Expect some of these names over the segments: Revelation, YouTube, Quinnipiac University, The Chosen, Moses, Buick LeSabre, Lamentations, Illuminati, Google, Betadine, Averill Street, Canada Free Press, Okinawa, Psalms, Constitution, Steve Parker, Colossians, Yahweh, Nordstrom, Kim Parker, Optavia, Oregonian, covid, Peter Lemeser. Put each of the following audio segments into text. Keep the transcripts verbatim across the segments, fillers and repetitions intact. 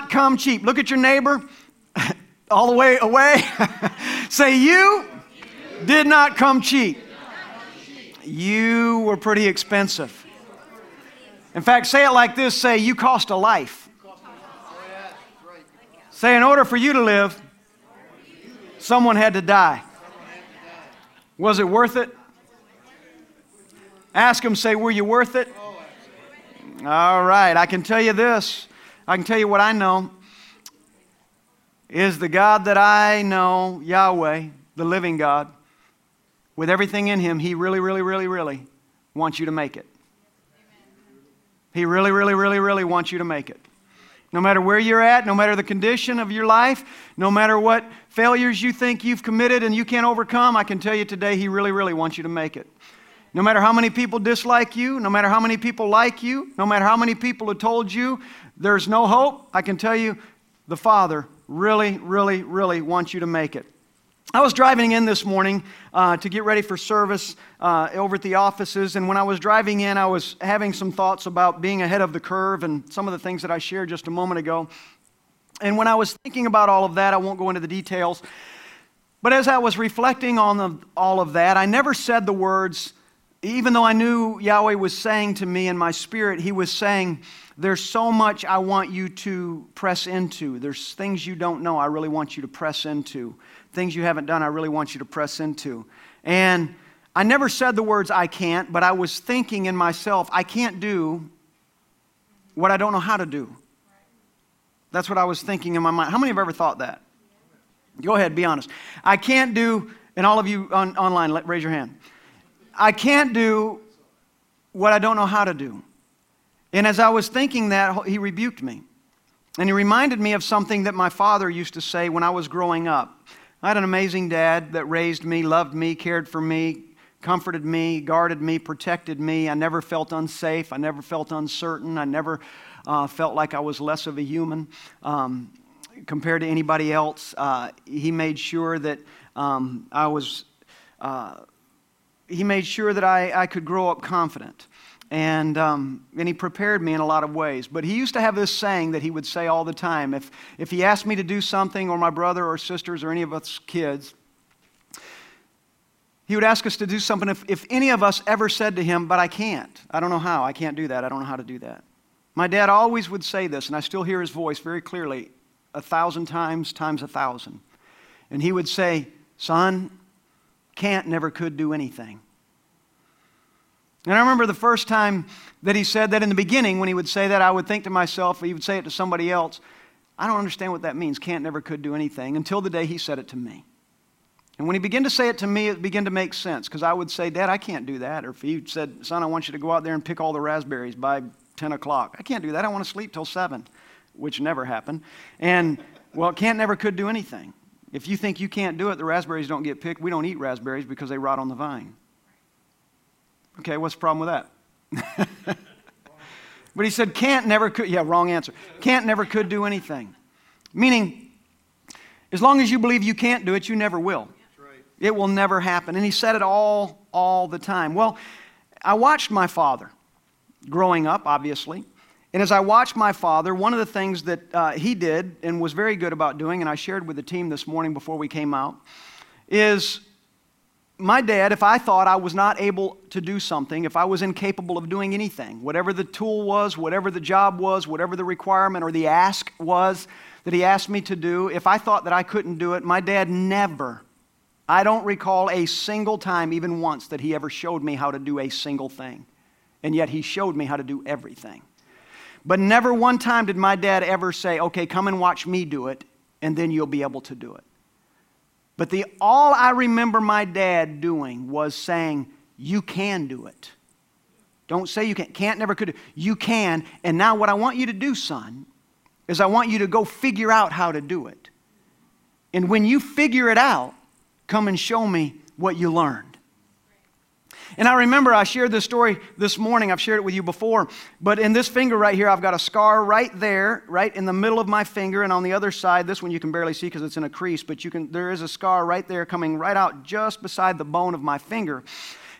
not come cheap. Look at your neighbor all the way away. Say, you, you did not come cheap. You were pretty expensive. In fact, say it like this. Say, you cost a life. Say, in order for you to live, someone had to die. Was it worth it? Ask them, say, were you worth it? All right, I can tell you this. I can tell you what I know is the God that I know, Yahweh, the living God, with everything in him, he really, really, really, really wants you to make it. He really, really, really, really wants you to make it. No matter where you're at, no matter the condition of your life, no matter what failures you think you've committed and you can't overcome, I can tell you today, he really, really wants you to make it. No matter how many people dislike you, no matter how many people like you, no matter how many people have told you there's no hope, I can tell you the Father really, really, really wants you to make it. I was driving in this morning uh, to get ready for service uh, over at the offices, and when I was driving in, I was having some thoughts about being ahead of the curve and some of the things that I shared just a moment ago. And when I was thinking about all of that, I won't go into the details, but as I was reflecting on the, all of that, I never said the words, even though I knew Yahweh was saying to me in my spirit, he was saying, there's so much I want you to press into. There's things you don't know I really want you to press into. Things you haven't done I really want you to press into. And I never said the words I can't, but I was thinking in myself, I can't do what I don't know how to do. That's what I was thinking in my mind. How many have ever thought that? Go ahead, be honest. I can't do, and all of you on, online, let, raise your hand. I can't do what I don't know how to do. And as I was thinking that, he rebuked me. And he reminded me of something that my father used to say when I was growing up. I had an amazing dad that raised me, loved me, cared for me, comforted me, guarded me, protected me. I never felt unsafe. I never felt uncertain. I never uh, felt like I was less of a human um, compared to anybody else. Uh, he made sure that um, I was... Uh, He made sure that I, I could grow up confident, and um, and he prepared me in a lot of ways. But he used to have this saying that he would say all the time. If if he asked me to do something, or my brother or sisters or any of us kids, he would ask us to do something. If, if any of us ever said to him, but I can't, I don't know how, I can't do that, I don't know how to do that. My dad always would say this, and I still hear his voice very clearly, a thousand times, times a thousand. And he would say, son, can't, never could do anything. And I remember the first time that he said that in the beginning, when he would say that, I would think to myself, he would say it to somebody else, I don't understand what that means, can't, never could do anything, until the day he said it to me. And when he began to say it to me, it began to make sense, because I would say, Dad, I can't do that. Or if he said, son, I want you to go out there and pick all the raspberries by ten o'clock. I can't do that. I want to sleep till seven, which never happened. And, well, can't, never could do anything. If you think you can't do it, the raspberries don't get picked. We don't eat raspberries because they rot on the vine. Okay, what's the problem with that? But he said, can't, never could. Yeah, wrong answer. Can't, never could do anything. Meaning, as long as you believe you can't do it, you never will. That's right. It will never happen. And he said it all, all the time. Well, I watched my father growing up, obviously. And as I watched my father, one of the things that uh, he did and was very good about doing, and I shared with the team this morning before we came out, is my dad, if I thought I was not able to do something, if I was incapable of doing anything, whatever the tool was, whatever the job was, whatever the requirement or the ask was that he asked me to do, if I thought that I couldn't do it, my dad never, I don't recall a single time, even once, that he ever showed me how to do a single thing. And yet he showed me how to do everything. But never one time did my dad ever say, okay, come and watch me do it, and then you'll be able to do it. But the all I remember my dad doing was saying, you can do it. Don't say you can't. Can't, never could. You can. And now what I want you to do, son, is I want you to go figure out how to do it. And when you figure it out, come and show me what you learned. And I remember I shared this story this morning. I've shared it with you before. But in this finger right here, I've got a scar right there, right in the middle of my finger. And on the other side, this one you can barely see because it's in a crease. But you can, there is a scar right there coming right out just beside the bone of my finger.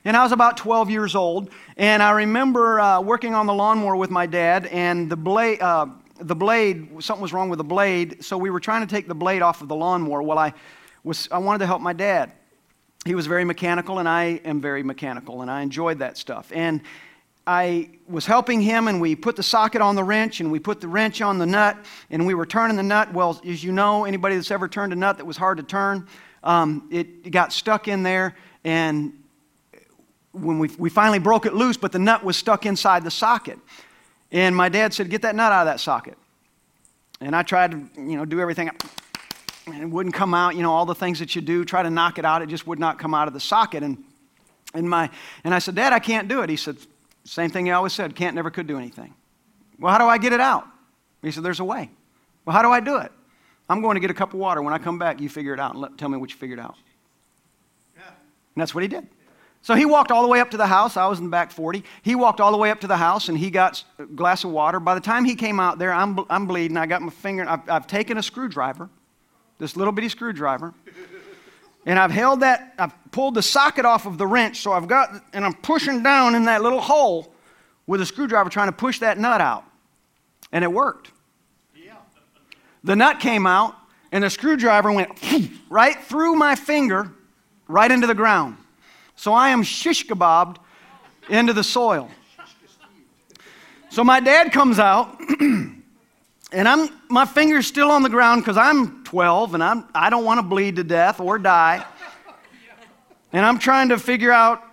And I was about twelve years old. And I remember uh, working on the lawnmower with my dad. And the blade, uh, the blade, something was wrong with the blade, so we were trying to take the blade off of the lawnmower. Well, I was I wanted to help my dad. He was very mechanical, and I am very mechanical, and I enjoyed that stuff. And I was helping him, and we put the socket on the wrench, and we put the wrench on the nut, and we were turning the nut. Well, as you know, anybody that's ever turned a nut that was hard to turn, um, it got stuck in there, and when we we finally broke it loose, but the nut was stuck inside the socket. And my dad said, "Get that nut out of that socket." And I tried to, you know, do everything. And it wouldn't come out, you know, all the things that you do, try to knock it out, it just would not come out of the socket. And and my and I said, "Dad, I can't do it." He said, "Same thing you always said, can't, never could do anything." "Well, how do I get it out?" He said, "There's a way." "Well, how do I do it?" "I'm going to get a cup of water. When I come back, you figure it out and let, tell me what you figured out." Yeah. And that's what he did. So he walked all the way up to the house. I was in the back forty. He walked all the way up to the house, and he got a glass of water. By the time he came out there, I'm I'm bleeding. I got my finger. I've, I've taken a screwdriver, this little bitty screwdriver, and I've held that. I've pulled the socket off of the wrench, so I've got, and I'm pushing down in that little hole with a screwdriver trying to push that nut out, and it worked. Yeah. The nut came out, and the screwdriver went right through my finger, right into the ground. So I am shish kebabbed into the soil. So my dad comes out, and I'm my finger's still on the ground because I'm twelve, and I'm I don't want to bleed to death or die. And I'm trying to figure out,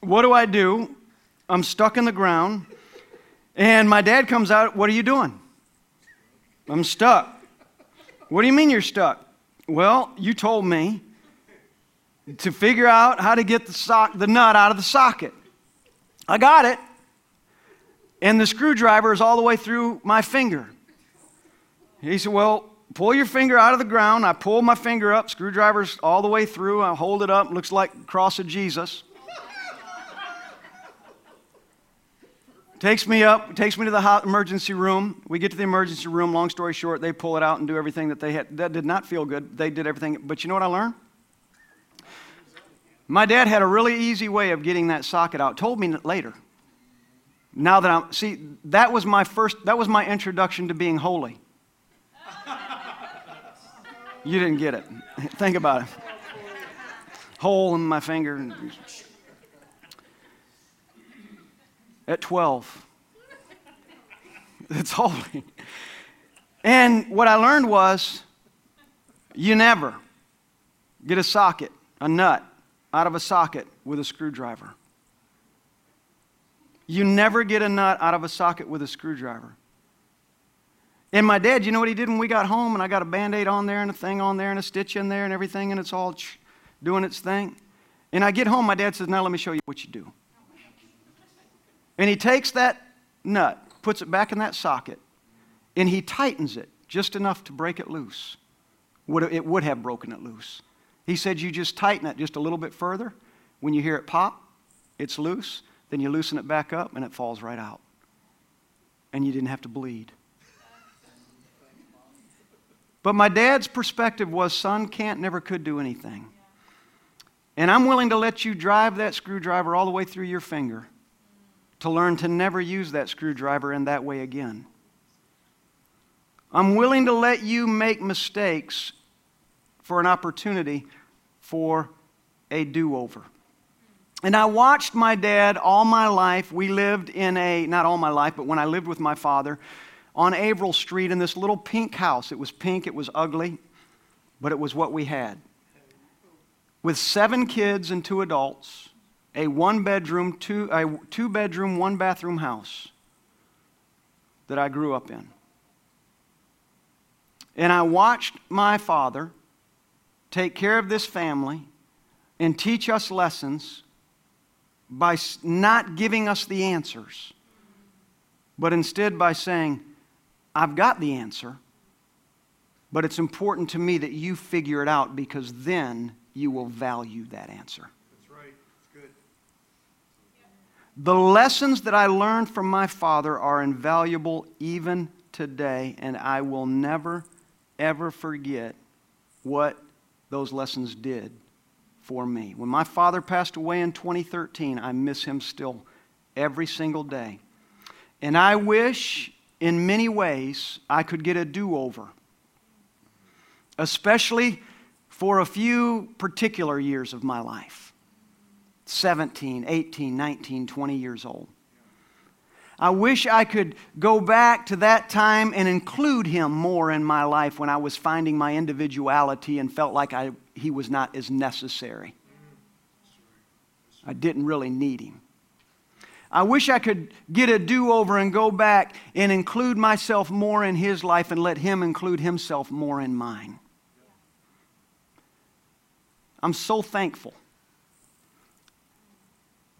what do I do? I'm stuck in the ground, and my dad comes out, "What are you doing?" "I'm stuck." "What do you mean you're stuck?" "Well, you told me to figure out how to get the, so- the nut out of the socket. I got it, and the screwdriver is all the way through my finger." He said, "Well, pull your finger out of the ground." I pull my finger up, screwdriver's all the way through. I hold it up, looks like the cross of Jesus. Takes me up, takes me to the ho- emergency room. We get to the emergency room. Long story short, they pull it out and do everything that they had. That did not feel good. They did everything. But you know what I learned? My dad had a really easy way of getting that socket out. Told me later. Now that I'm, see, that was my first, that was my introduction to being holy. You didn't get it. Think about it. Hole in my finger. At twelve. It's holy. And what I learned was, you never get a socket, a nut, out of a socket with a screwdriver. You never get a nut out of a socket with a screwdriver. And my dad, you know what he did when we got home, and I got a Band-Aid on there and a thing on there and a stitch in there and everything, and it's all ch- doing its thing. And I get home, my dad says, "Now let me show you what you do." And he takes that nut, puts it back in that socket, and he tightens it just enough to break it loose. Would it would have broken it loose. He said, "You just tighten it just a little bit further. When you hear it pop, it's loose. Then you loosen it back up, and it falls right out. And you didn't have to bleed." But my dad's perspective was, son, can't, never could do anything. And I'm willing to let you drive that screwdriver all the way through your finger to learn to never use that screwdriver in that way again. I'm willing to let you make mistakes for an opportunity for a do-over. And I watched my dad all my life. We lived in a, not all my life, but when I lived with my father, on Averill Street in this little pink house. It was pink, it was ugly, but it was what we had. With seven kids and two adults, a one-bedroom, two, a two-bedroom, one-bathroom house that I grew up in. And I watched my father take care of this family, and teach us lessons by not giving us the answers, but instead by saying, "I've got the answer, but it's important to me that you figure it out because then you will value that answer." That's right. It's good. The lessons that I learned from my father are invaluable even today, and I will never, ever forget what those lessons did for me. When my father passed away in twenty thirteen, I miss him still every single day. And I wish in many ways I could get a do-over, especially for a few particular years of my life, seventeen, eighteen, nineteen, twenty years old. I wish I could go back to that time and include him more in my life when I was finding my individuality and felt like I, he was not as necessary. I didn't really need him. I wish I could get a do-over and go back and include myself more in his life and let him include himself more in mine. I'm so thankful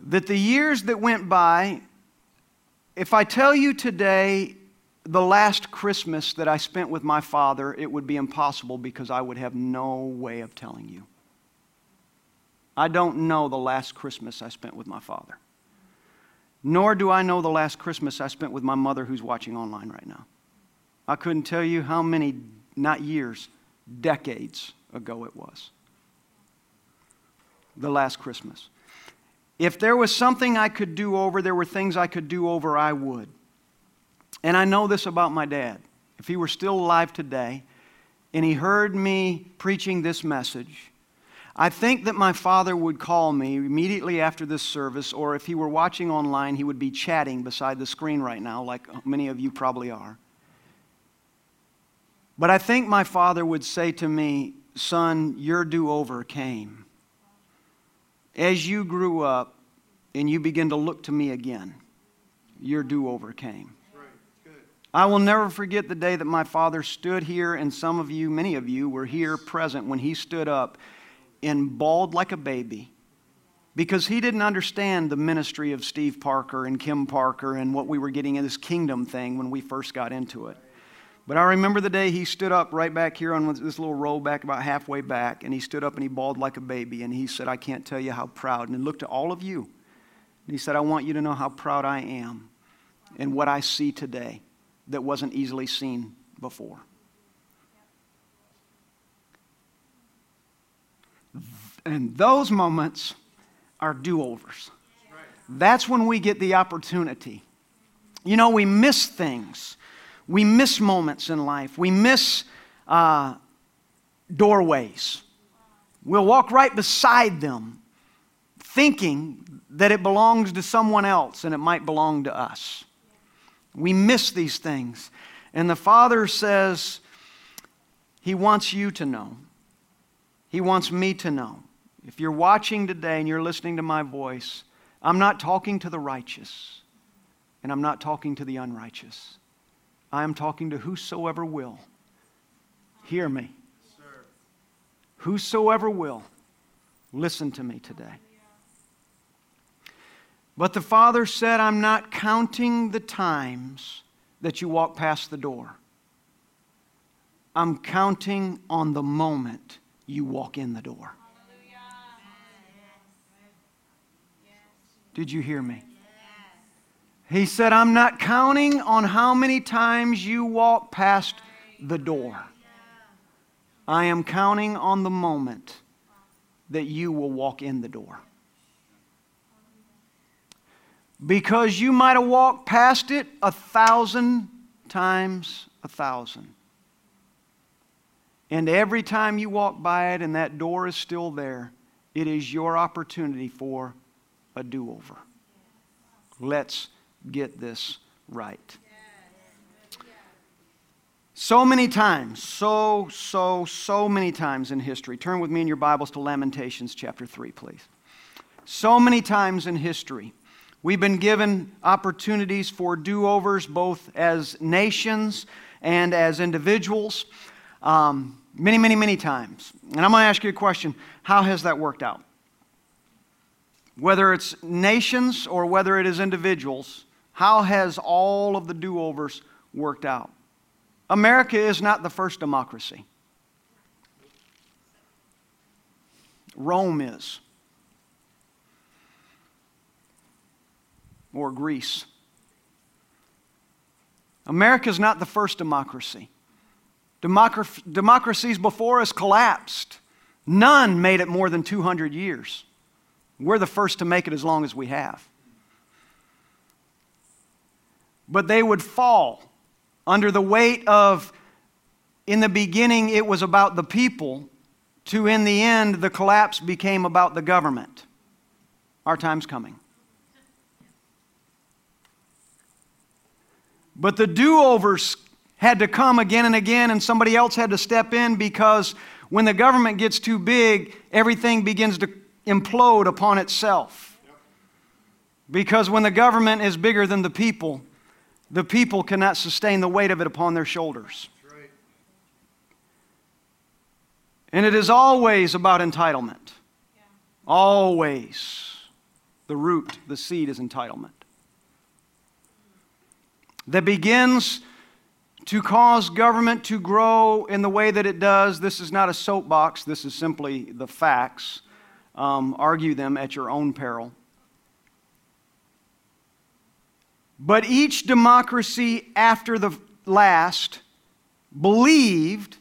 that the years that went by, if I tell you today the last Christmas that I spent with my father, it would be impossible because I would have no way of telling you. I don't know the last Christmas I spent with my father. Nor do I know the last Christmas I spent with my mother who's watching online right now. I couldn't tell you how many, not years, decades ago it was. The last Christmas. If there was something I could do over, there were things I could do over, I would. And I know this about my dad. If he were still alive today and he heard me preaching this message, I think that my father would call me immediately after this service, or if he were watching online, he would be chatting beside the screen right now, like many of you probably are. But I think my father would say to me, "Son, your do-over came. As you grew up and you begin to look to me again, your do-over came." Right. Good. I will never forget the day that my father stood here, and some of you, many of you, were here present when he stood up and bawled like a baby because he didn't understand the ministry of Steve Parker and Kim Parker and what we were getting in this kingdom thing when we first got into it. But I remember the day he stood up right back here on this little roll back, about halfway back, and he stood up and he bawled like a baby, and he said, "I can't tell you how proud," and he looked to all of you, and he said, "I want you to know how proud I am and what I see today that wasn't easily seen before." And those moments are do-overs. That's when we get the opportunity. You know, we miss things. We miss moments in life. We miss uh, doorways. We'll walk right beside them thinking that it belongs to someone else and it might belong to us. We miss these things. And the Father says he wants you to know. He wants me to know. If you're watching today and you're listening to my voice, I'm not talking to the righteous and I'm not talking to the unrighteous. I am talking to whosoever will. Hear me. Sir. Whosoever will, listen to me today. But the Father said, "I'm not counting the times that you walk past the door. I'm counting on the moment you walk in the door." Did you hear me? He said, "I'm not counting on how many times you walk past the door. I am counting on the moment that you will walk in the door." Because you might have walked past it a thousand times a thousand. And every time you walk by it and that door is still there, it is your opportunity for a do-over. Let's get this right. So many times, so, so, so many times in history. Turn with me in your Bibles to Lamentations chapter three, please. So many times in history, we've been given opportunities for do-overs, both as nations and as individuals, um, many, many, many times. And I'm going to ask you a question. How has that worked out? Whether it's nations or whether it is individuals, how has all of the do-overs worked out? America is not the first democracy. Rome is. Or Greece. America is not the first democracy. Democr- democracies before us collapsed. None made it more than two hundred years. We're the first to make it as long as we have. But they would fall under the weight of, in the beginning it was about the people, to in the end the collapse became about the government. Our time's coming. But the do-overs had to come again and again, and somebody else had to step in, because when the government gets too big, everything begins to implode upon itself. Yep. Because when the government is bigger than the people, the people cannot sustain the weight of it upon their shoulders. That's right. And it is always about entitlement. Yeah. Always. The root, the seed is entitlement. That begins to cause government to grow in the way that it does. This is not a soapbox. This is simply the facts. Um, argue them at your own peril. But each democracy after the last believed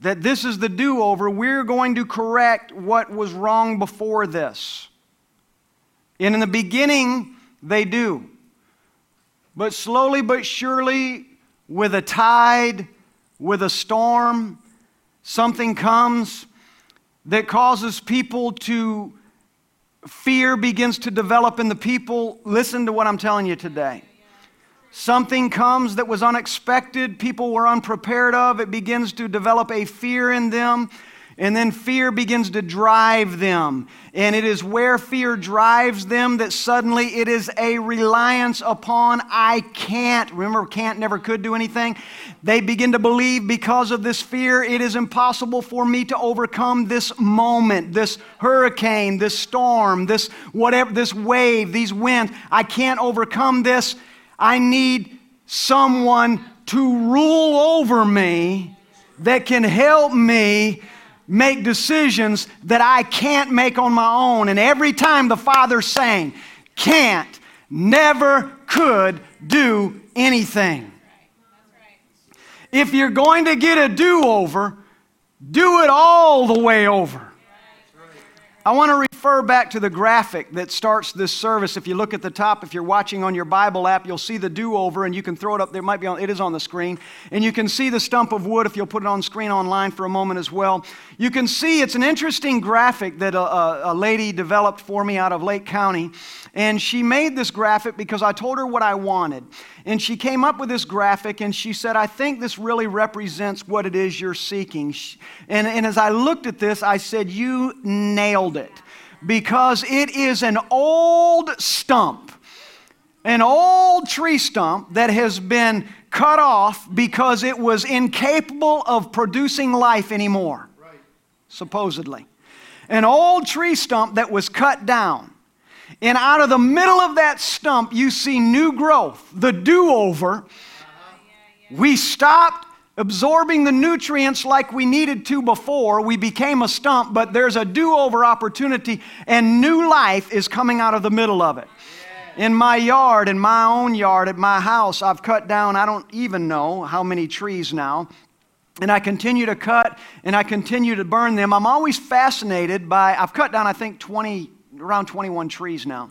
that this is the do-over. We're going to correct what was wrong before this. And in the beginning, they do. But slowly but surely, with a tide, with a storm, something comes that causes people to, fear begins to develop in the people. Listen to what I'm telling you today. Something comes that was unexpected, people were unprepared of. It begins to develop a fear in them, and then fear begins to drive them. And it is where fear drives them that suddenly it is a reliance upon I can't. Remember, can't never could do anything. They begin to believe, because of this fear, it is impossible for me to overcome this moment, this hurricane, this storm, this whatever, this wave, these winds. I can't overcome this. I need someone to rule over me that can help me make decisions that I can't make on my own. And every time the Father's saying, can't, never could do anything. If you're going to get a do-over, do it all the way over. I want to refer back to the graphic that starts this service. If you look at the top, if you're watching on your Bible app, you'll see the do-over, and you can throw it up there. It might be on, it is on the screen. And you can see the stump of wood, if you'll put it on screen online for a moment as well. You can see it's an interesting graphic that a, a, a lady developed for me out of Lake County. And she made this graphic because I told her what I wanted. And she came up with this graphic, and she said, I think this really represents what it is you're seeking. And, and as I looked at this, I said, you nailed it. Because it is an old stump, an old tree stump that has been cut off because it was incapable of producing life anymore, right. Supposedly. An old tree stump that was cut down. And out of the middle of that stump, you see new growth, the do-over. Uh-huh. We stopped absorbing the nutrients like we needed to before. We became a stump, but there's a do-over opportunity, and new life is coming out of the middle of it. Yeah. In my yard, in my own yard, at my house, I've cut down, I don't even know how many trees now. And I continue to cut, and I continue to burn them. I'm always fascinated by, I've cut down, I think, twenty around twenty-one trees now.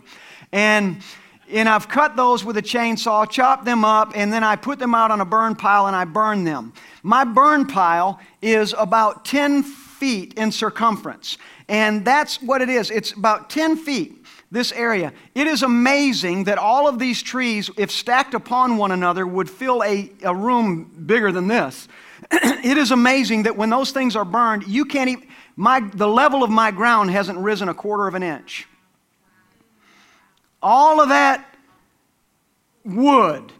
And and I've cut those with a chainsaw, chopped them up, and then I put them out on a burn pile and I burn them. My burn pile is about ten feet in circumference. And that's what it is. It's about ten feet, this area. It is amazing that all of these trees, if stacked upon one another, would fill a, a room bigger than this. It is amazing that when those things are burned, you can't even... My, the level of my ground hasn't risen a quarter of an inch. All of that wood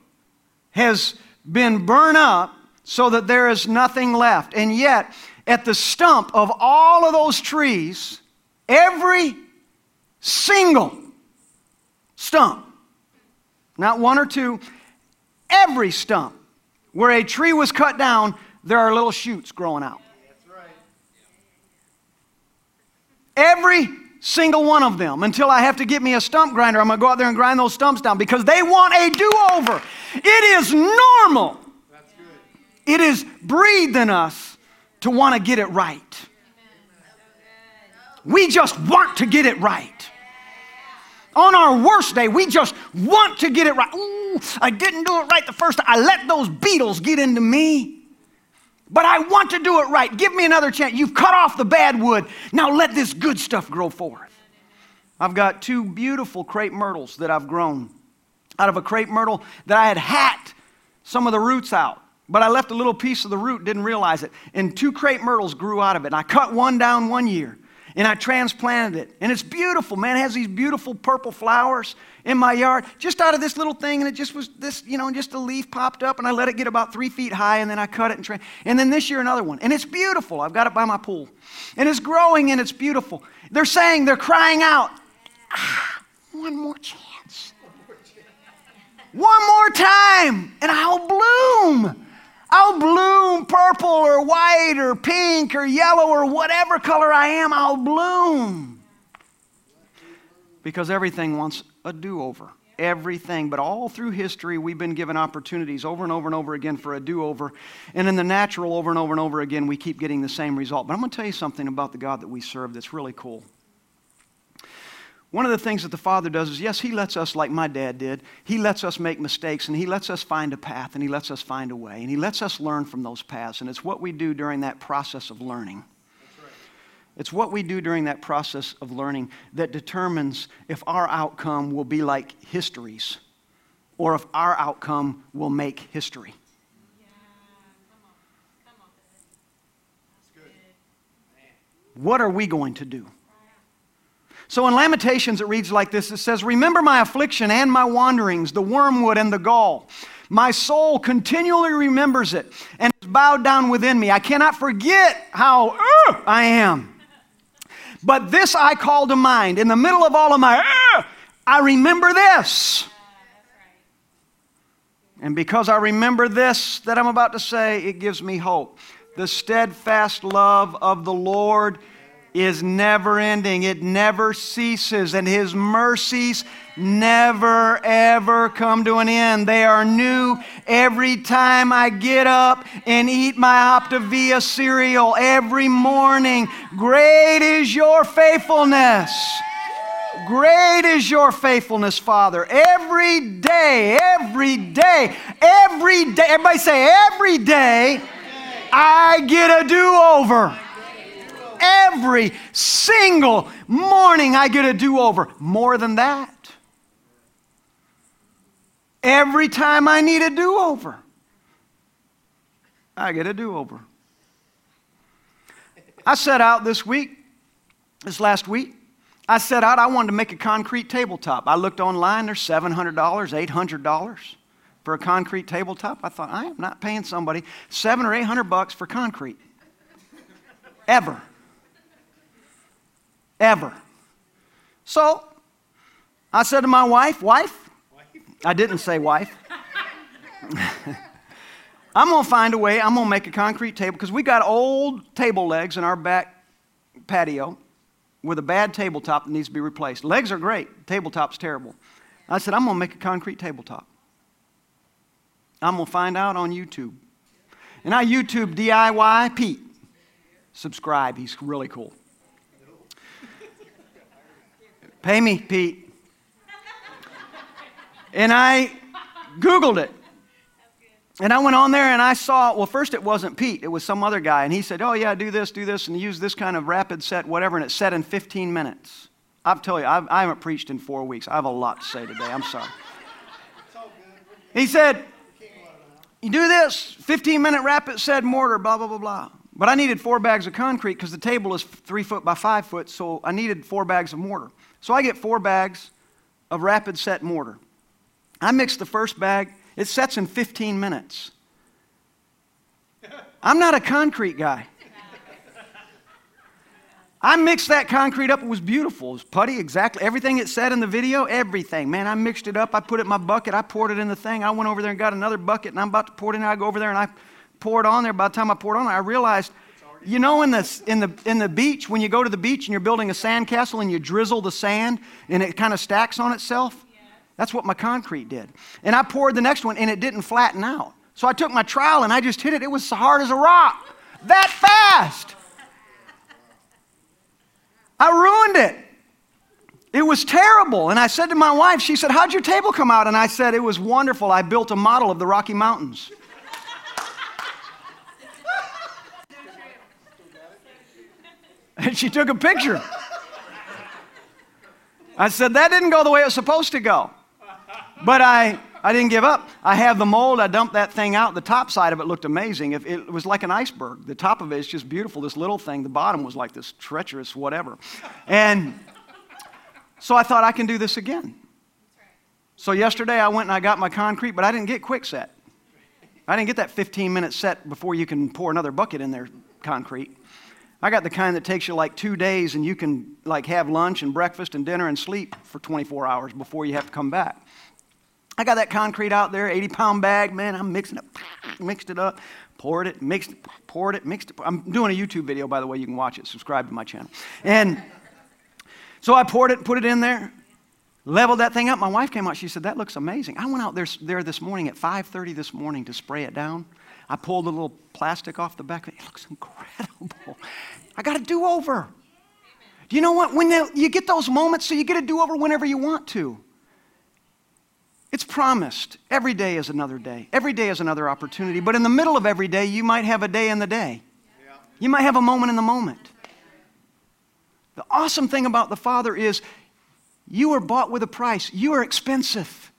has been burned up so that there is nothing left. And yet, at the stump of all of those trees, every single stump, not one or two, every stump where a tree was cut down, there are little shoots growing out. Every single one of them, until I have to get me a stump grinder. I'm going to go out there and grind those stumps down because they want a do-over. It is normal. That's good. It is breathed in us to want to get it right. We just want to get it right. on our worst day, we just want to get it right. Ooh, I didn't do it right the first time. I let those beetles get into me. But I want to do it right. Give me another chance. You've cut off the bad wood. Now let this good stuff grow forth. I've got two beautiful crepe myrtles that I've grown out of a crepe myrtle that I had hacked some of the roots out. But I left a little piece of the root, didn't realize it. And two crepe myrtles grew out of it. And I cut one down one year. And I transplanted it. And it's beautiful, man. It has these beautiful purple flowers in my yard. Just out of this little thing. And it just was this, you know, just a leaf popped up. And I let it get about three feet high. And then I cut it. And, tra- and then this year, another one. And it's beautiful. I've got it by my pool. And it's growing and it's beautiful. They're saying, they're crying out, ah, one more chance. One more time. And I'll bloom. I'll bloom purple or white or pink or yellow or whatever color I am, I'll bloom. Because everything wants a do-over. Everything. But all through history, we've been given opportunities over and over and over again for a do-over. And in the natural, over and over and over again, we keep getting the same result. But I'm going to tell you something about the God that we serve that's really cool. One of the things that the Father does is, yes, He lets us, like my dad did, He lets us make mistakes, and He lets us find a path, and He lets us find a way, and He lets us learn from those paths, and it's what we do during that process of learning. That's right. It's what we do during that process of learning that determines if our outcome will be like history's, or if our outcome will make history. Yeah. Come on. Come on. That's good. Man. What are we going to do? So in Lamentations, it reads like this. It says, remember my affliction and my wanderings, the wormwood and the gall. My soul continually remembers it and is bowed down within me. I cannot forget how uh, I am. But this I call to mind. In the middle of all of my, uh, I remember this. And because I remember this that I'm about to say, it gives me hope. The steadfast love of the Lord is never ending. It never ceases. And His mercies never, ever come to an end. They are new every time I get up and eat my Optavia cereal every morning. Great is your faithfulness. Great is your faithfulness, Father. Every day, every day, every day. Everybody say, every day I get a do-over. Every single morning I get a do-over. More than that, every time I need a do-over, I get a do-over. I set out this week, this last week, I set out, I wanted to make a concrete tabletop. I looked online, there's seven hundred dollars, eight hundred dollars for a concrete tabletop. I thought, I am not paying somebody seven or eight hundred bucks for concrete. Ever. Ever. So, I said to my wife, wife? wife? I didn't say wife. I'm going to find a way. I'm going to make a concrete table because we got old table legs in our back patio with a bad tabletop that needs to be replaced. Legs are great. Tabletop's terrible. I said, I'm going to make a concrete tabletop. I'm going to find out on YouTube. And I YouTube D I Y Pete. Subscribe. He's really cool. Pay me, Pete. And I Googled it. And I went on there and I saw, well, first it wasn't Pete. It was some other guy. And he said, oh, yeah, do this, do this, and use this kind of rapid set, whatever. And it's set in fifteen minutes. I'll tell you, I've, I haven't preached in four weeks. I have a lot to say today. I'm sorry. He said, you do this, fifteen-minute rapid set mortar, blah, blah, blah, blah. But I needed four bags of concrete because the table is three foot by five foot, so I needed four bags of mortar. So I get four bags of rapid set mortar. I mix the first bag. It sets in fifteen minutes. I'm not a concrete guy. I mixed that concrete up. It was beautiful. It was putty, exactly. Everything it said in the video, everything. Man, I mixed it up. I put it in my bucket. I poured it in the thing. I went over there and got another bucket, and I'm about to pour it in. I go over there, and I pour it on there. By the time I poured on there, I realized... You know, in the, in the in the beach, when you go to the beach and you're building a sandcastle and you drizzle the sand and it kind of stacks on itself? Yeah. That's what my concrete did. And I poured the next one and it didn't flatten out. So I took my trowel and I just hit it. It was hard as a rock. That fast. I ruined it. It was terrible. And I said to my wife, she said, how'd your table come out? And I said, it was wonderful. I built a model of the Rocky Mountains. And she took a picture. I said, that didn't go the way it was supposed to go. But I, I didn't give up. I have the mold. I dumped that thing out. The top side of it looked amazing. If it was like an iceberg. The top of it is just beautiful, this little thing. The bottom was like this treacherous whatever. And so I thought, I can do this again. So yesterday I went and I got my concrete, but I didn't get quick set. I didn't get that fifteen-minute set before you can pour another bucket in there concrete. I got the kind that takes you like two days and you can like have lunch and breakfast and dinner and sleep for twenty-four hours before you have to come back. I got that concrete out there, eighty-pound bag. Man, I'm mixing it, mixed it up, poured it, mixed it, poured it, mixed it. I'm doing a YouTube video, by the way. You can watch it. Subscribe to my channel. And so I poured it, put it in there, leveled that thing up. My wife came out. She said, that looks amazing. I went out there, there this morning at five thirty this morning to spray it down. I pulled a little plastic off the back of it. It looks incredible. I got a do-over. Do you know what? When they, you get those moments, so you get a do-over whenever you want to. It's promised. Every day is another day. Every day is another opportunity. But in the middle of every day, you might have a day in the day. You might have a moment in the moment. The awesome thing about the Father is you are bought with a price. You are expensive.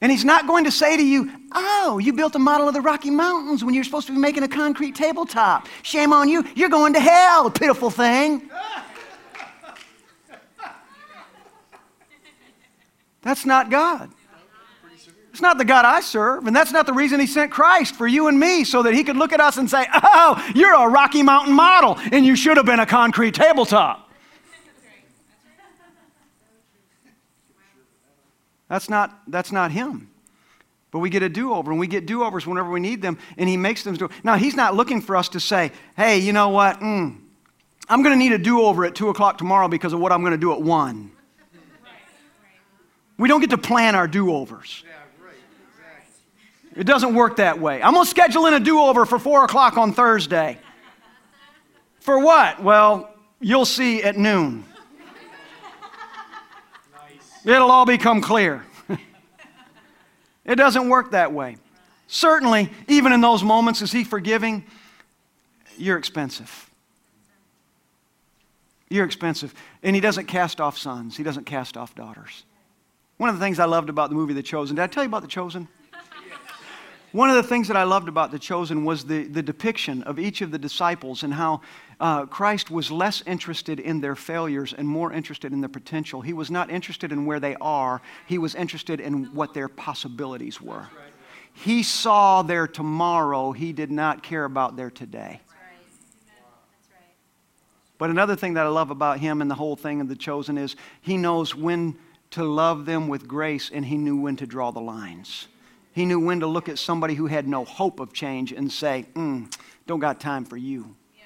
And he's not going to say to you, oh, you built a model of the Rocky Mountains when you're supposed to be making a concrete tabletop. Shame on you. You're going to hell, pitiful thing. That's not God. It's not the God I serve. And that's not the reason he sent Christ for you and me, so that he could look at us and say, oh, you're a Rocky Mountain model and you should have been a concrete tabletop. That's not, that's not him. But we get a do-over, and we get do-overs whenever we need them, and he makes them do. Now, he's not looking for us to say, hey, you know what? Mm, I'm going to need a do-over at two o'clock tomorrow because of what I'm going to do at one. Right. We don't get to plan our do-overs. Yeah, right. Exactly. It doesn't work that way. I'm going to schedule in a do-over for four o'clock on Thursday. For what? Well, you'll see at noon. It'll all become clear. It doesn't work that way. Certainly, even in those moments, is he forgiving? You're expensive. You're expensive. And he doesn't cast off sons. He doesn't cast off daughters. One of the things I loved about the movie The Chosen, did I tell you about The Chosen? One of the things that I loved about The Chosen was the, the depiction of each of the disciples and how uh, Christ was less interested in their failures and more interested in their potential. He was not interested in where they are. He was interested in what their possibilities were. He saw their tomorrow. He did not care about their today. But another thing that I love about him and the whole thing of The Chosen is he knows when to love them with grace, and he knew when to draw the lines. He knew when to look at somebody who had no hope of change and say, mm, don't got time for you. Yeah.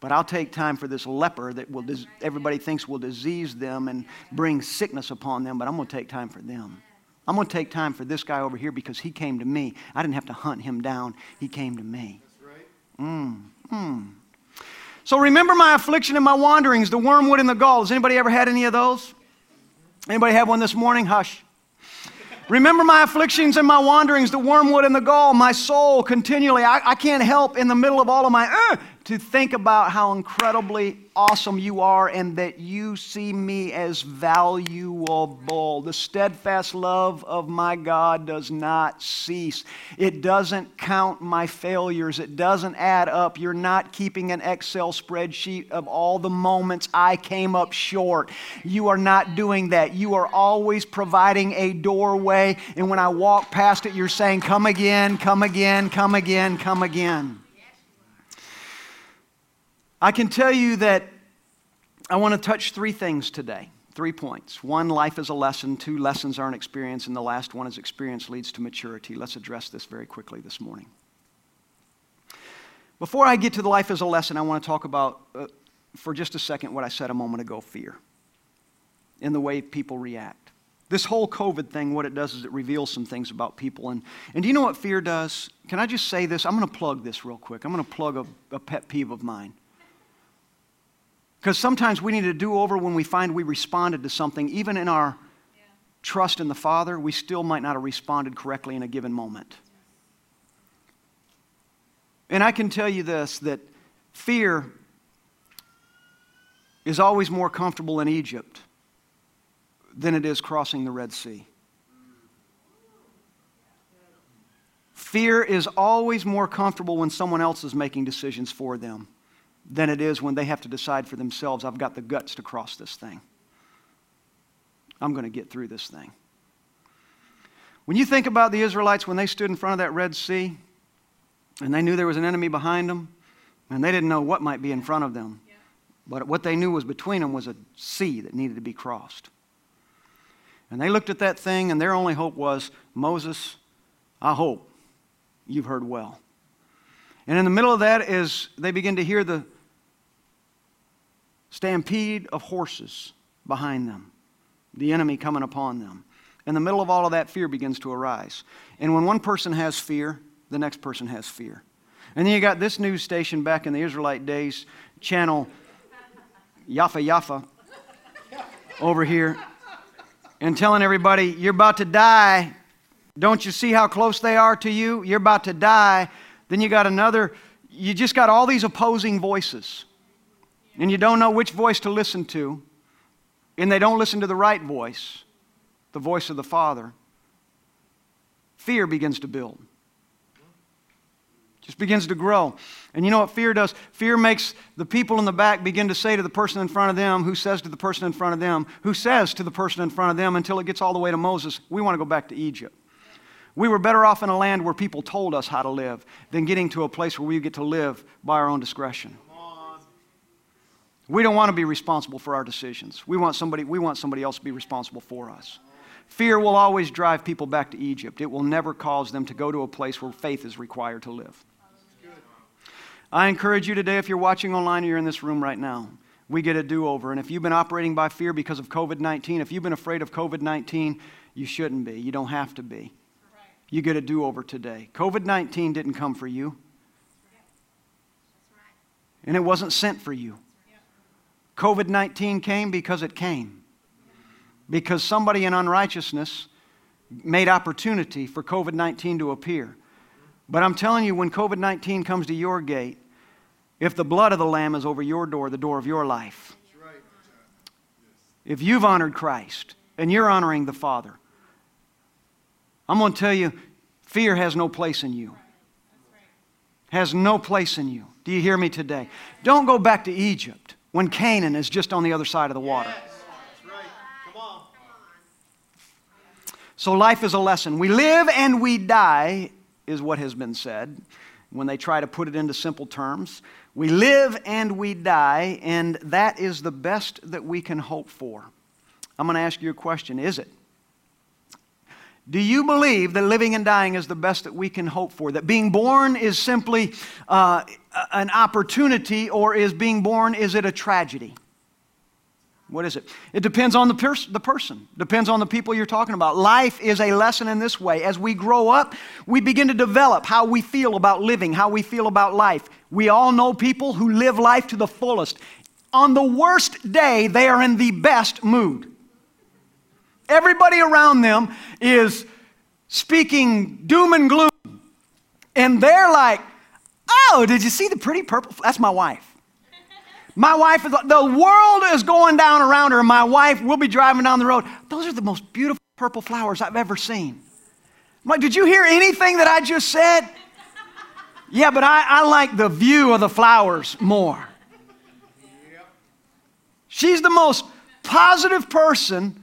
But I'll take time for this leper that will dis- everybody thinks will disease them and bring sickness upon them, but I'm going to take time for them. I'm going to take time for this guy over here because he came to me. I didn't have to hunt him down. He came to me. That's right. Mm, mm. So remember my affliction and my wanderings, the wormwood and the gall. Has anybody ever had any of those? Anybody have one this morning? Hush. Remember my afflictions and my wanderings, the wormwood and the gall, my soul continually. I, I can't help in the middle of all of my, uh, to think about how incredibly awesome you are and that you see me as valuable. The steadfast love of my God does not cease. It doesn't count my failures. It doesn't add up. You're not keeping an Excel spreadsheet of all the moments I came up short. You are not doing that. You are always providing a doorway, and when I walk past it, you're saying, come again, come again, come again, come again. I can tell you that I want to touch three things today, three points. One, life is a lesson. Two, lessons are an experience. And the last one is experience leads to maturity. Let's address this very quickly this morning. Before I get to the life is a lesson, I want to talk about, uh, for just a second, what I said a moment ago, fear, and the way people react. This whole COVID thing, what it does is it reveals some things about people. And, and do you know what fear does? Can I just say this? I'm going to plug this real quick. I'm going to plug a, a pet peeve of mine. Because sometimes we need a do-over when we find we responded to something. Even in our yeah. trust in the Father, we still might not have responded correctly in a given moment. And I can tell you this, that fear is always more comfortable in Egypt than it is crossing the Red Sea. Fear is always more comfortable when someone else is making decisions for them than it is when they have to decide for themselves, I've got the guts to cross this thing. I'm going to get through this thing. When you think about the Israelites, when they stood in front of that Red Sea, and they knew there was an enemy behind them, and they didn't know what might be in front of them. Yeah. But what they knew was between them was a sea that needed to be crossed. And they looked at that thing, and their only hope was, Moses, I hope you've heard well. And in the middle of that is they begin to hear the stampede of horses behind them, the enemy coming upon them. In the middle of all of that, fear begins to arise. And when one person has fear, the next person has fear. And then you got this news station back in the Israelite days, channel Yaffa Yaffa over here, and telling everybody, you're about to die. Don't you see how close they are to you? You're about to die. Then you got another, you just got all these opposing voices. And you don't know which voice to listen to. And they don't listen to the right voice, the voice of the Father. Fear begins to build. Just begins to grow. And you know what fear does? Fear makes the people in the back begin to say to the person in front of them, who says to the person in front of them, who says to the person in front of them, until it gets all the way to Moses, we want to go back to Egypt. We were better off in a land where people told us how to live than getting to a place where we get to live by our own discretion. We don't want to be responsible for our decisions. We want somebody, we want somebody else to be responsible for us. Fear will always drive people back to Egypt. It will never cause them to go to a place where faith is required to live. I encourage you today, if you're watching online or you're in this room right now, we get a do-over. And if you've been operating by fear because of covid nineteen, if you've been afraid of covid nineteen, you shouldn't be. You don't have to be. You get a do-over today. covid nineteen didn't come for you. And it wasn't sent for you. covid nineteen came because it came. Because somebody in unrighteousness made opportunity for covid nineteen to appear. But I'm telling you, when covid nineteen comes to your gate, if the blood of the Lamb is over your door, the door of your life. That's right. If you've honored Christ and you're honoring the Father, I'm going to tell you, fear has no place in you. Has no place in you. Do you hear me today? Don't go back to Egypt when Canaan is just on the other side of the water. Yes. So life is a lesson. We live and we die is what has been said when they try to put it into simple terms. We live and we die, and that is the best that we can hope for. I'm going to ask you a question. Is it? Do you believe that living and dying is the best that we can hope for? That being born is simply uh, an opportunity, or is being born, is it a tragedy? What is it? It depends on the, pers- the person. Depends on the people you're talking about. Life is a lesson in this way. As we grow up, we begin to develop how we feel about living, how we feel about life. We all know people who live life to the fullest. On the worst day, they are in the best mood. Everybody around them is speaking doom and gloom. And they're like, oh, did you see the pretty purple? F-? That's my wife. My wife, is the world is going down around her. My wife will be driving down the road. Those are the most beautiful purple flowers I've ever seen. I'm like, did you hear anything that I just said? Yeah, but I, I like the view of the flowers more. She's the most positive person,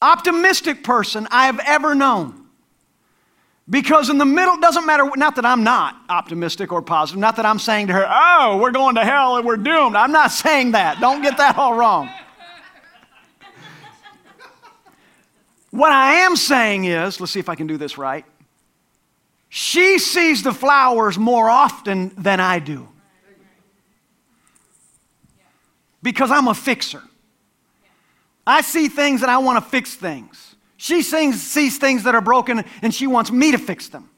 optimistic person I've ever known. Because in the middle, it doesn't matter, not that I'm not optimistic or positive, not that I'm saying to her, oh, we're going to hell and we're doomed. I'm not saying that. Don't get that all wrong. What I am saying is, let's see if I can do this right. She sees the flowers more often than I do. Because I'm a fixer. I see things and I want to fix things. She sings, sees things that are broken, and she wants me to fix them.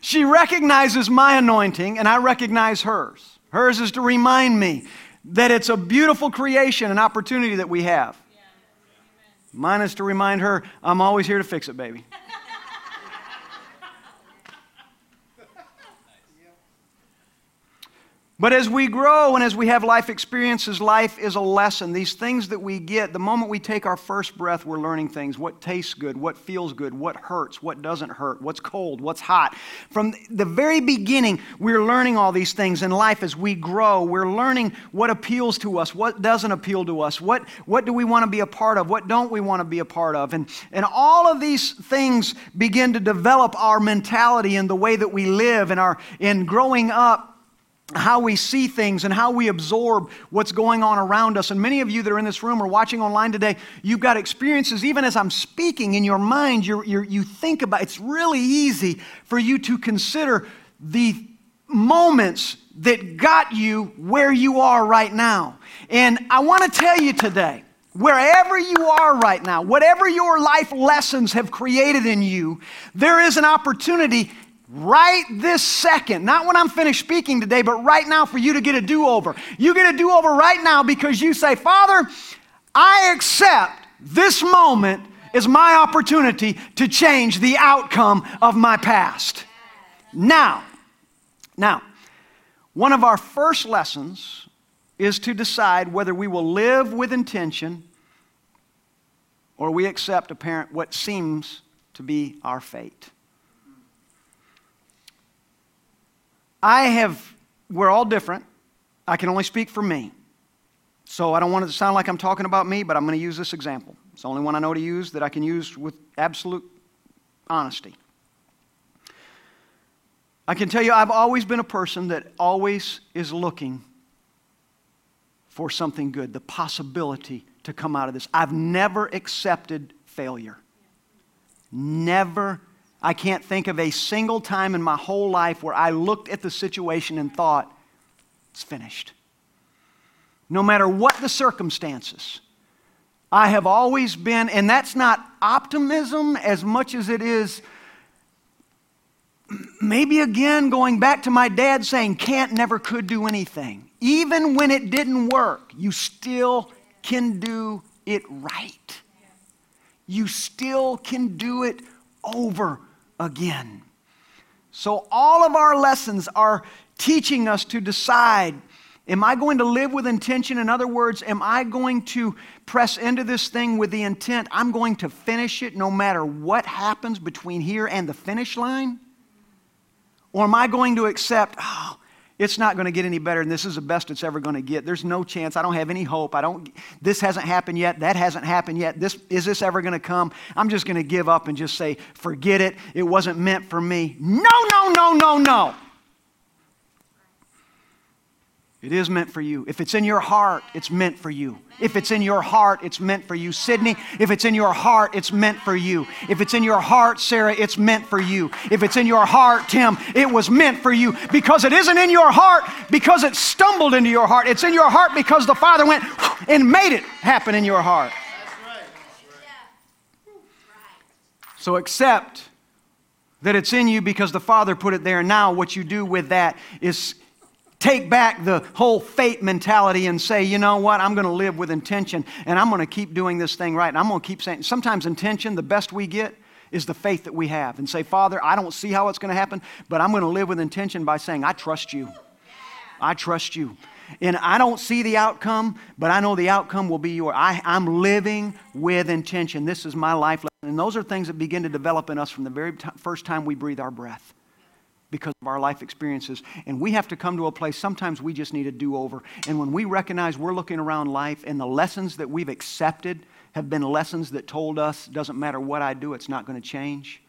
She recognizes my anointing, and I recognize hers. Hers is to remind me that it's a beautiful creation and opportunity that we have. Yeah. Mine is to remind her, I'm always here to fix it, baby. But as we grow and as we have life experiences, life is a lesson. These things that we get, the moment we take our first breath, we're learning things. What tastes good, what feels good, what hurts, what doesn't hurt, what's cold, what's hot. From the very beginning, we're learning all these things in life. As we grow, we're learning what appeals to us, what doesn't appeal to us, what, what do we want to be a part of, what don't we want to be a part of. And, and all of these things begin to develop our mentality and the way that we live and our in growing up, how we see things and how we absorb what's going on around us. And many of you that are in this room or watching online today, you've got experiences, even as I'm speaking in your mind, you you think about, it's really easy for you to consider the moments that got you where you are right now. And I want to tell you today, wherever you are right now, whatever your life lessons have created in you, there is an opportunity right this second, not when I'm finished speaking today, but right now for you to get a do-over. You get a do-over right now because you say, Father, I accept this moment is my opportunity to change the outcome of my past. Now, now, one of our first lessons is to decide whether we will live with intention or we accept apparent what seems to be our fate. I have, we're all different. I can only speak for me. So I don't want it to sound like I'm talking about me, but I'm going to use this example. It's the only one I know to use that I can use with absolute honesty. I can tell you I've always been a person that always is looking for something good, the possibility to come out of this. I've never accepted failure. Never I can't think of a single time in my whole life where I looked at the situation and thought, it's finished. No matter what the circumstances, I have always been, and that's not optimism as much as it is, maybe again going back to my dad saying, can't, never could do anything. Even when it didn't work, you still can do it right. You still can do it over again. So all of our lessons are teaching us to decide, am I going to live with intention? In other words, am I going to press into this thing with the intent, I'm going to finish it no matter what happens between here and the finish line? Or am I going to accept, oh, it's not going to get any better, and this is the best it's ever going to get. There's no chance. I don't have any hope. I don't. This hasn't happened yet. That hasn't happened yet. This is this ever going to come? I'm just going to give up and just say, forget it. It wasn't meant for me. No, no, no, no, no. It is meant for you. If it's in your heart, it's meant for you. If it's in your heart, it's meant for you. Sydney, if it's in your heart, it's meant for you. If it's in your heart, Sarah, it's meant for you. If it's in your heart, Tim, it was meant for you. Because it isn't in your heart because it stumbled into your heart. It's in your heart because the Father went and made it happen in your heart. That's right. That's right. So accept that it's in you because the Father put it there. Now what you do with that is take back the whole fate mentality and say, you know what, I'm going to live with intention and I'm going to keep doing this thing right. And I'm going to keep saying, sometimes intention, the best we get is the faith that we have. And say, Father, I don't see how it's going to happen, but I'm going to live with intention by saying, I trust you. I trust you. And I don't see the outcome, but I know the outcome will be yours. I, I'm living with intention. This is my life lesson. And those are things that begin to develop in us from the very t- first time we breathe our breath, because of our life experiences. And we have to come to a place, sometimes we just need a do-over. And when we recognize we're looking around life and the lessons that we've accepted have been lessons that told us, doesn't matter what I do, it's not going to change.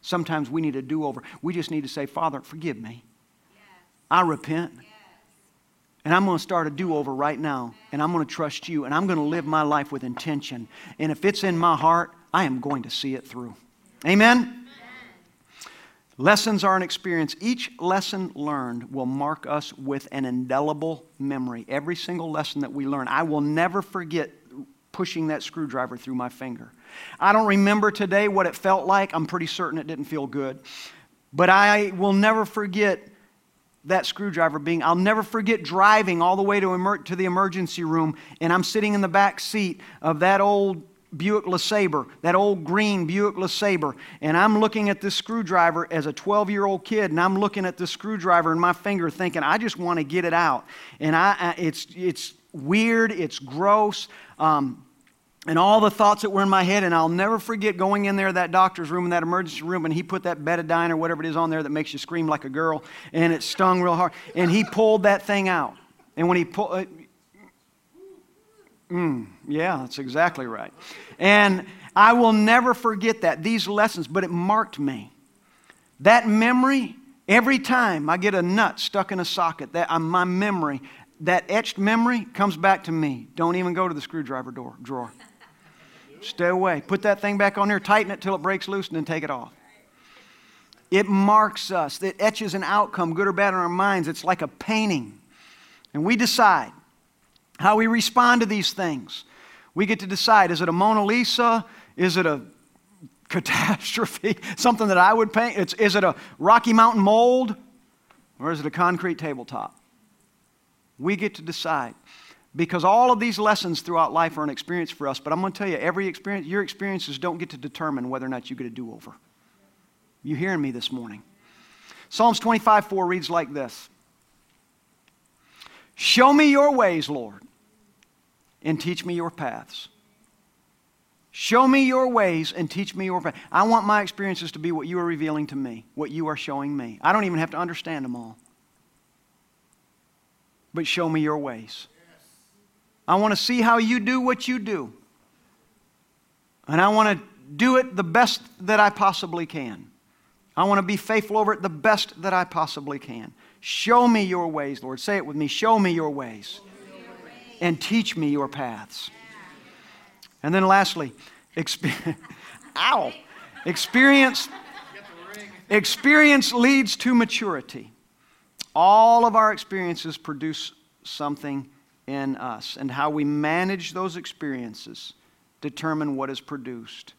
Sometimes we need a do-over. We just need to say, Father, forgive me. Yes. I repent. Yes. And I'm going to start a do-over right now. And I'm going to trust you. And I'm going to live my life with intention. And if it's in my heart, I am going to see it through. Amen? Lessons are an experience. Each lesson learned will mark us with an indelible memory. Every single lesson that we learn, I will never forget pushing that screwdriver through my finger. I don't remember today what it felt like. I'm pretty certain it didn't feel good. But I will never forget that screwdriver being, I'll never forget driving all the way to, emer- to the emergency room, and I'm sitting in the back seat of that old Buick LeSabre, that old green Buick LeSabre, and I'm looking at this screwdriver as a twelve-year-old kid, and I'm looking at this screwdriver in my finger thinking, I just want to get it out. And I, I it's it's weird, it's gross, um, and all the thoughts that were in my head, and I'll never forget going in there, that doctor's room, in that emergency room, and he put that betadine or whatever it is on there that makes you scream like a girl, and it stung real hard, and he pulled that thing out. And when he pulled... Uh, Mm, yeah, that's exactly right. And I will never forget that, these lessons, but it marked me. That memory, every time I get a nut stuck in a socket, that uh, my memory, that etched memory comes back to me. Don't even go to the screwdriver door, drawer. Stay away. Put that thing back on there, tighten it till it breaks loose, and then take it off. It marks us. It etches an outcome, good or bad, in our minds. It's like a painting. And we decide how we respond to these things. We get to decide, is it a Mona Lisa? Is it a catastrophe? Something that I would paint? It's, is it a Rocky Mountain mold? Or is it a concrete tabletop? We get to decide. Because all of these lessons throughout life are an experience for us. But I'm going to tell you, every experience, your experiences don't get to determine whether or not you get a do-over. You hearing me this morning? Psalms twenty-five four reads like this. Show me your ways, Lord, and teach me your paths. Show me your ways and teach me your paths. I want my experiences to be what you are revealing to me, what you are showing me. I don't even have to understand them all. But show me your ways. I want to see how you do what you do. And I want to do it the best that I possibly can. I want to be faithful over it the best that I possibly can. Show me your ways, Lord. Say it with me. Show me your ways. Show me your ways. And teach me your paths. Yeah. And then lastly, experience, ow, experience, experience leads to maturity. All of our experiences produce something in us. And how we manage those experiences determine what is produced.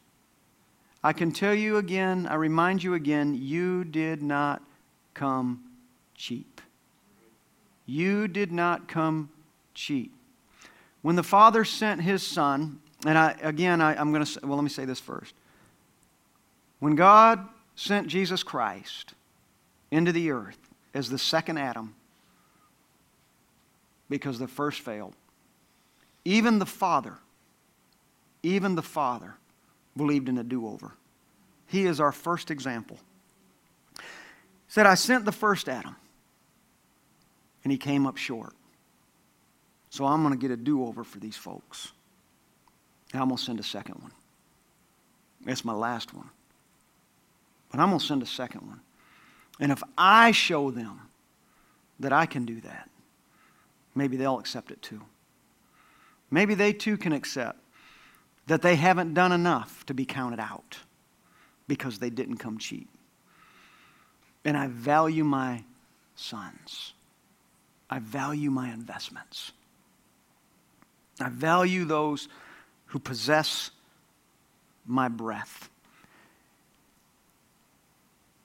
I can tell you again, I remind you again, you did not come cheap. You did not come cheap. When the Father sent His Son, and I again, I, I'm going to, well, let me say this first. When God sent Jesus Christ into the earth as the second Adam, because the first failed, even the Father, even the Father, believed in a do-over. He is our first example. He said, I sent the first Adam, and he came up short. So I'm going to get a do-over for these folks. And I'm going to send a second one. That's my last one. But I'm going to send a second one. And if I show them that I can do that, maybe they'll accept it too. Maybe they too can accept that they haven't done enough to be counted out because they didn't come cheap. And I value my sons. I value my investments. I value those who possess my breath.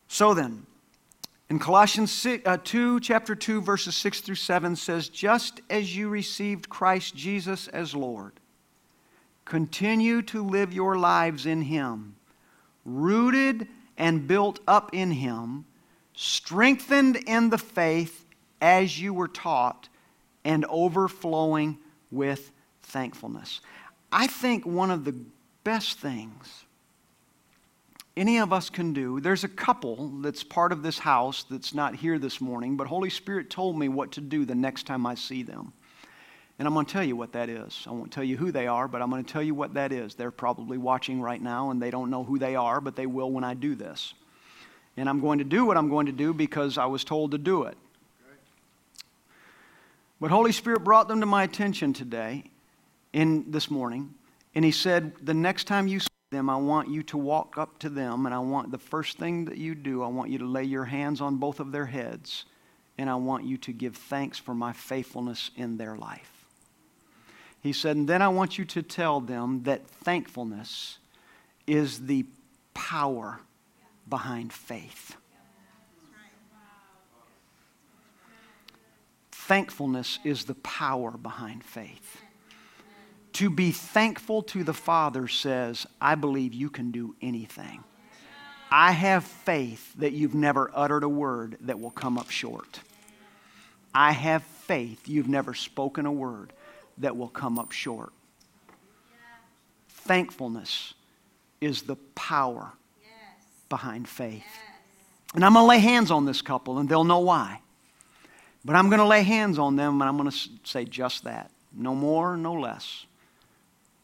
So then, in Colossians two, chapter two, verses six through seven says, just as you received Christ Jesus as Lord, continue to live your lives in Him, rooted and built up in Him, strengthened in the faith as you were taught, and overflowing with thankfulness. I think one of the best things any of us can do, there's a couple that's part of this house that's not here this morning, but Holy Spirit told me what to do the next time I see them. And I'm going to tell you what that is. I won't tell you who they are, but I'm going to tell you what that is. They're probably watching right now, and they don't know who they are, but they will when I do this. And I'm going to do what I'm going to do because I was told to do it. But Holy Spirit brought them to my attention today, in this morning, and He said, the next time you see them, I want you to walk up to them, and I want the first thing that you do, I want you to lay your hands on both of their heads, and I want you to give thanks for my faithfulness in their life. He said, and then I want you to tell them that thankfulness is the power behind faith. Thankfulness is the power behind faith. To be thankful to the Father says, I believe you can do anything. I have faith that you've never uttered a word that will come up short. I have faith you've never spoken a word that will come up short. Thankfulness is the power behind faith. And I'm going to lay hands on this couple, and they'll know why. But I'm going to lay hands on them, and I'm going to say just that. No more, no less.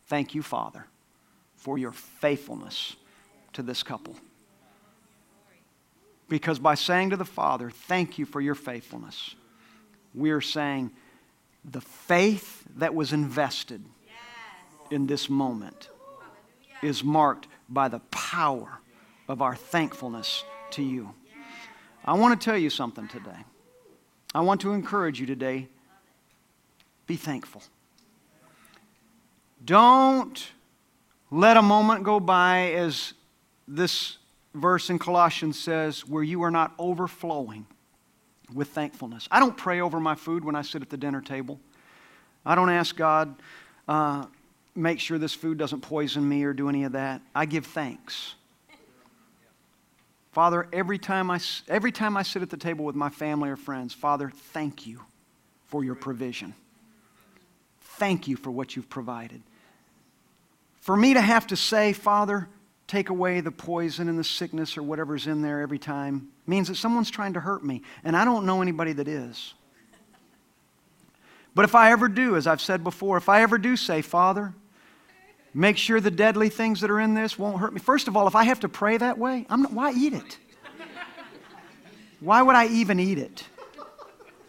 Thank you, Father, for your faithfulness to this couple. Because by saying to the Father, thank you for your faithfulness, we are saying the faith that was invested in this moment is marked by the power of our thankfulness to you. I want to tell you something today. I want to encourage you today. Be thankful. Don't let a moment go by, as this verse in Colossians says, where you are not overflowing with thankfulness. I don't pray over my food when I sit at the dinner table. I don't ask God, uh, make sure this food doesn't poison me or do any of that. I give thanks. Father, every time I, every time I sit at the table with my family or friends, Father, thank you for your provision. Thank you for what you've provided. For me to have to say, Father, take away the poison and the sickness or whatever's in there every time means that someone's trying to hurt me, and I don't know anybody that is. But if I ever do, as I've said before, if I ever do say, Father, make sure the deadly things that are in this won't hurt me. First of all, if I have to pray that way, I'm not, why eat it? Why would I even eat it?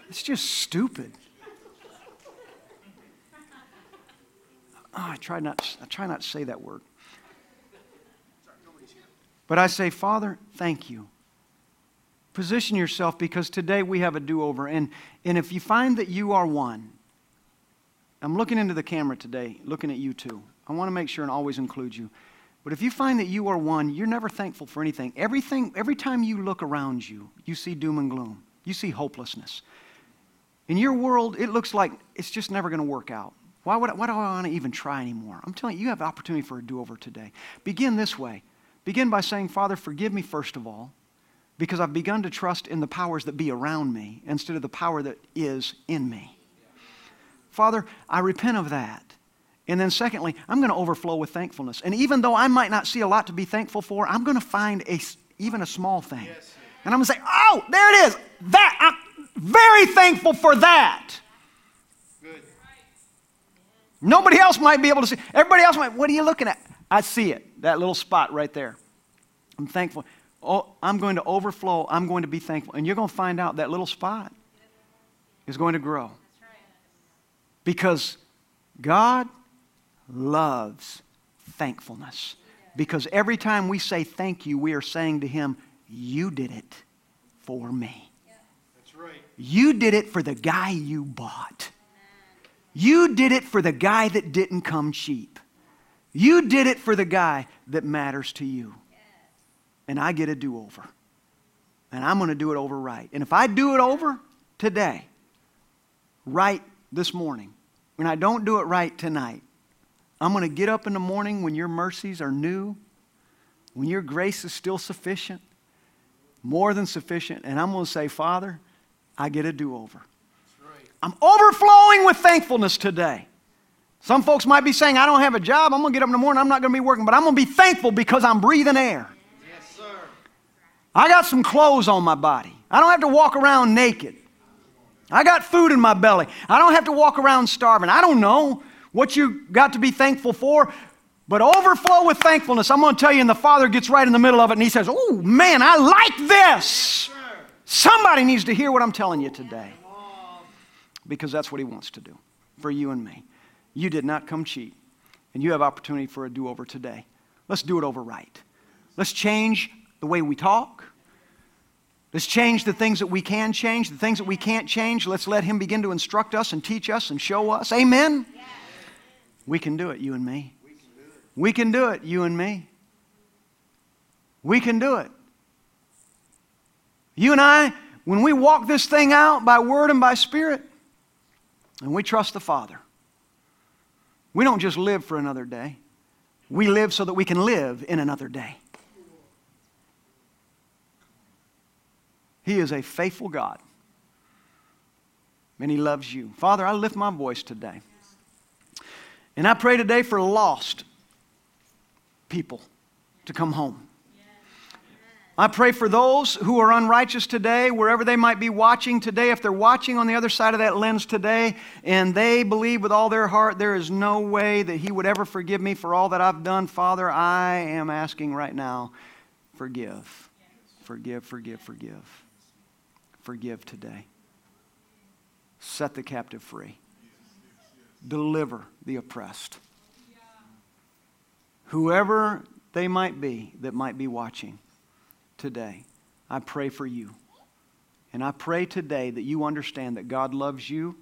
It's just stupid. Oh, I try not I try not to say that word. But I say, Father, thank you. Position yourself, because today we have a do-over. And, and if you find that you are one, I'm looking into the camera today, looking at you too. I want to make sure and always include you. But if you find that you are one, you're never thankful for anything. Everything, every time you look around you, you see doom and gloom. You see hopelessness. In your world, it looks like it's just never going to work out. Why would I, why do I want to even try anymore? I'm telling you, you have the opportunity for a do-over today. Begin this way. Begin by saying, Father, forgive me first of all, because I've begun to trust in the powers that be around me instead of the power that is in me. Father, I repent of that. And then secondly, I'm going to overflow with thankfulness. And even though I might not see a lot to be thankful for, I'm going to find a, even a small thing. Yes. And I'm going to say, oh, there it is. That, I'm very thankful for that. Nobody else might be able to see. Everybody else might, what are you looking at? I see it, that little spot right there. I'm thankful. Oh, I'm going to overflow. I'm going to be thankful. And you're going to find out that little spot is going to grow. Because God loves thankfulness. Because every time we say thank you, we are saying to Him, you did it for me. That's right. You did it for the guy you bought. You did it for the guy that didn't come cheap. You did it for the guy that matters to you. And I get a do-over. And I'm going to do it over right. And if I do it over today, right this morning, when I don't do it right tonight, I'm going to get up in the morning when your mercies are new, when your grace is still sufficient, more than sufficient, and I'm going to say, Father, I get a do-over. I'm overflowing with thankfulness today. Some folks might be saying, I don't have a job. I'm going to get up in the morning. I'm not going to be working, but I'm going to be thankful because I'm breathing air. Yes, sir. I got some clothes on my body. I don't have to walk around naked. I got food in my belly. I don't have to walk around starving. I don't know what you got to be thankful for, but overflow with thankfulness. I'm going to tell you, and the Father gets right in the middle of it, and He says, oh, man, I like this. Yes, somebody needs to hear what I'm telling you today. Because that's what He wants to do for you and me. You did not come cheap, and you have opportunity for a do-over today. Let's do it over right. Let's change the way we talk. Let's change the things that we can change, the things that we can't change. Let's let Him begin to instruct us and teach us and show us. Amen? Yes. We can do it, you and me. We can do it. We can do it, you and me. We can do it. You and I, when we walk this thing out by word and by spirit, And we trust the Father. We don't just live for another day. We live so that we can live in another day. He is a faithful God. And He loves you. Father, I lift my voice today. And I pray today for lost people to come home. I pray for those who are unrighteous today, wherever they might be watching today, if they're watching on the other side of that lens today, and they believe with all their heart, there is no way that He would ever forgive me for all that I've done. Father, I am asking right now, forgive. Forgive, forgive, forgive. Forgive today. Set the captive free. Deliver the oppressed. Whoever they might be that might be watching today, I pray for you. And I pray today that you understand that God loves you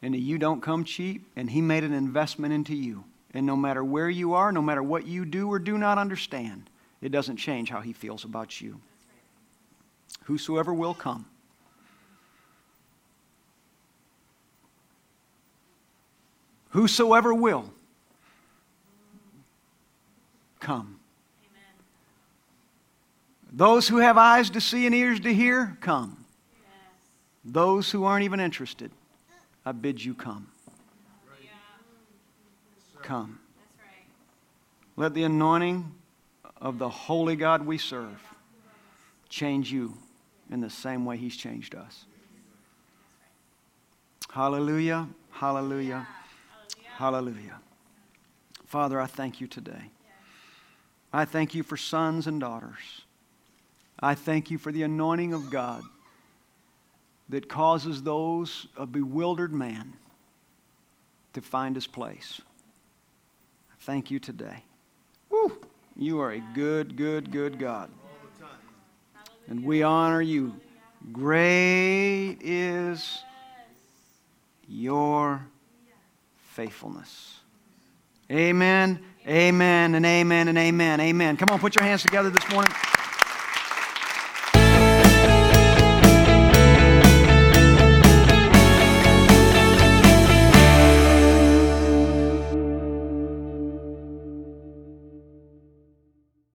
and that you don't come cheap, and He made an investment into you. And no matter where you are, no matter what you do or do not understand, it doesn't change how He feels about you. Whosoever will come. Whosoever will come. Amen. Those who have eyes to see and ears to hear, come. Yes. Those who aren't even interested, I bid you come. Right. Yeah. Come. That's right. Let the anointing of the holy God we serve change you in the same way He's changed us. Right. Hallelujah. Hallelujah. Yeah. Hallelujah. Father, I thank you today. I thank you for sons and daughters. I thank you for the anointing of God that causes those, a bewildered man, to find his place. I thank you today. Woo! You are a good, good, good God. And we honor you. Great is your faithfulness. Amen, amen, and amen, and amen, amen. Come on, put your hands together this morning.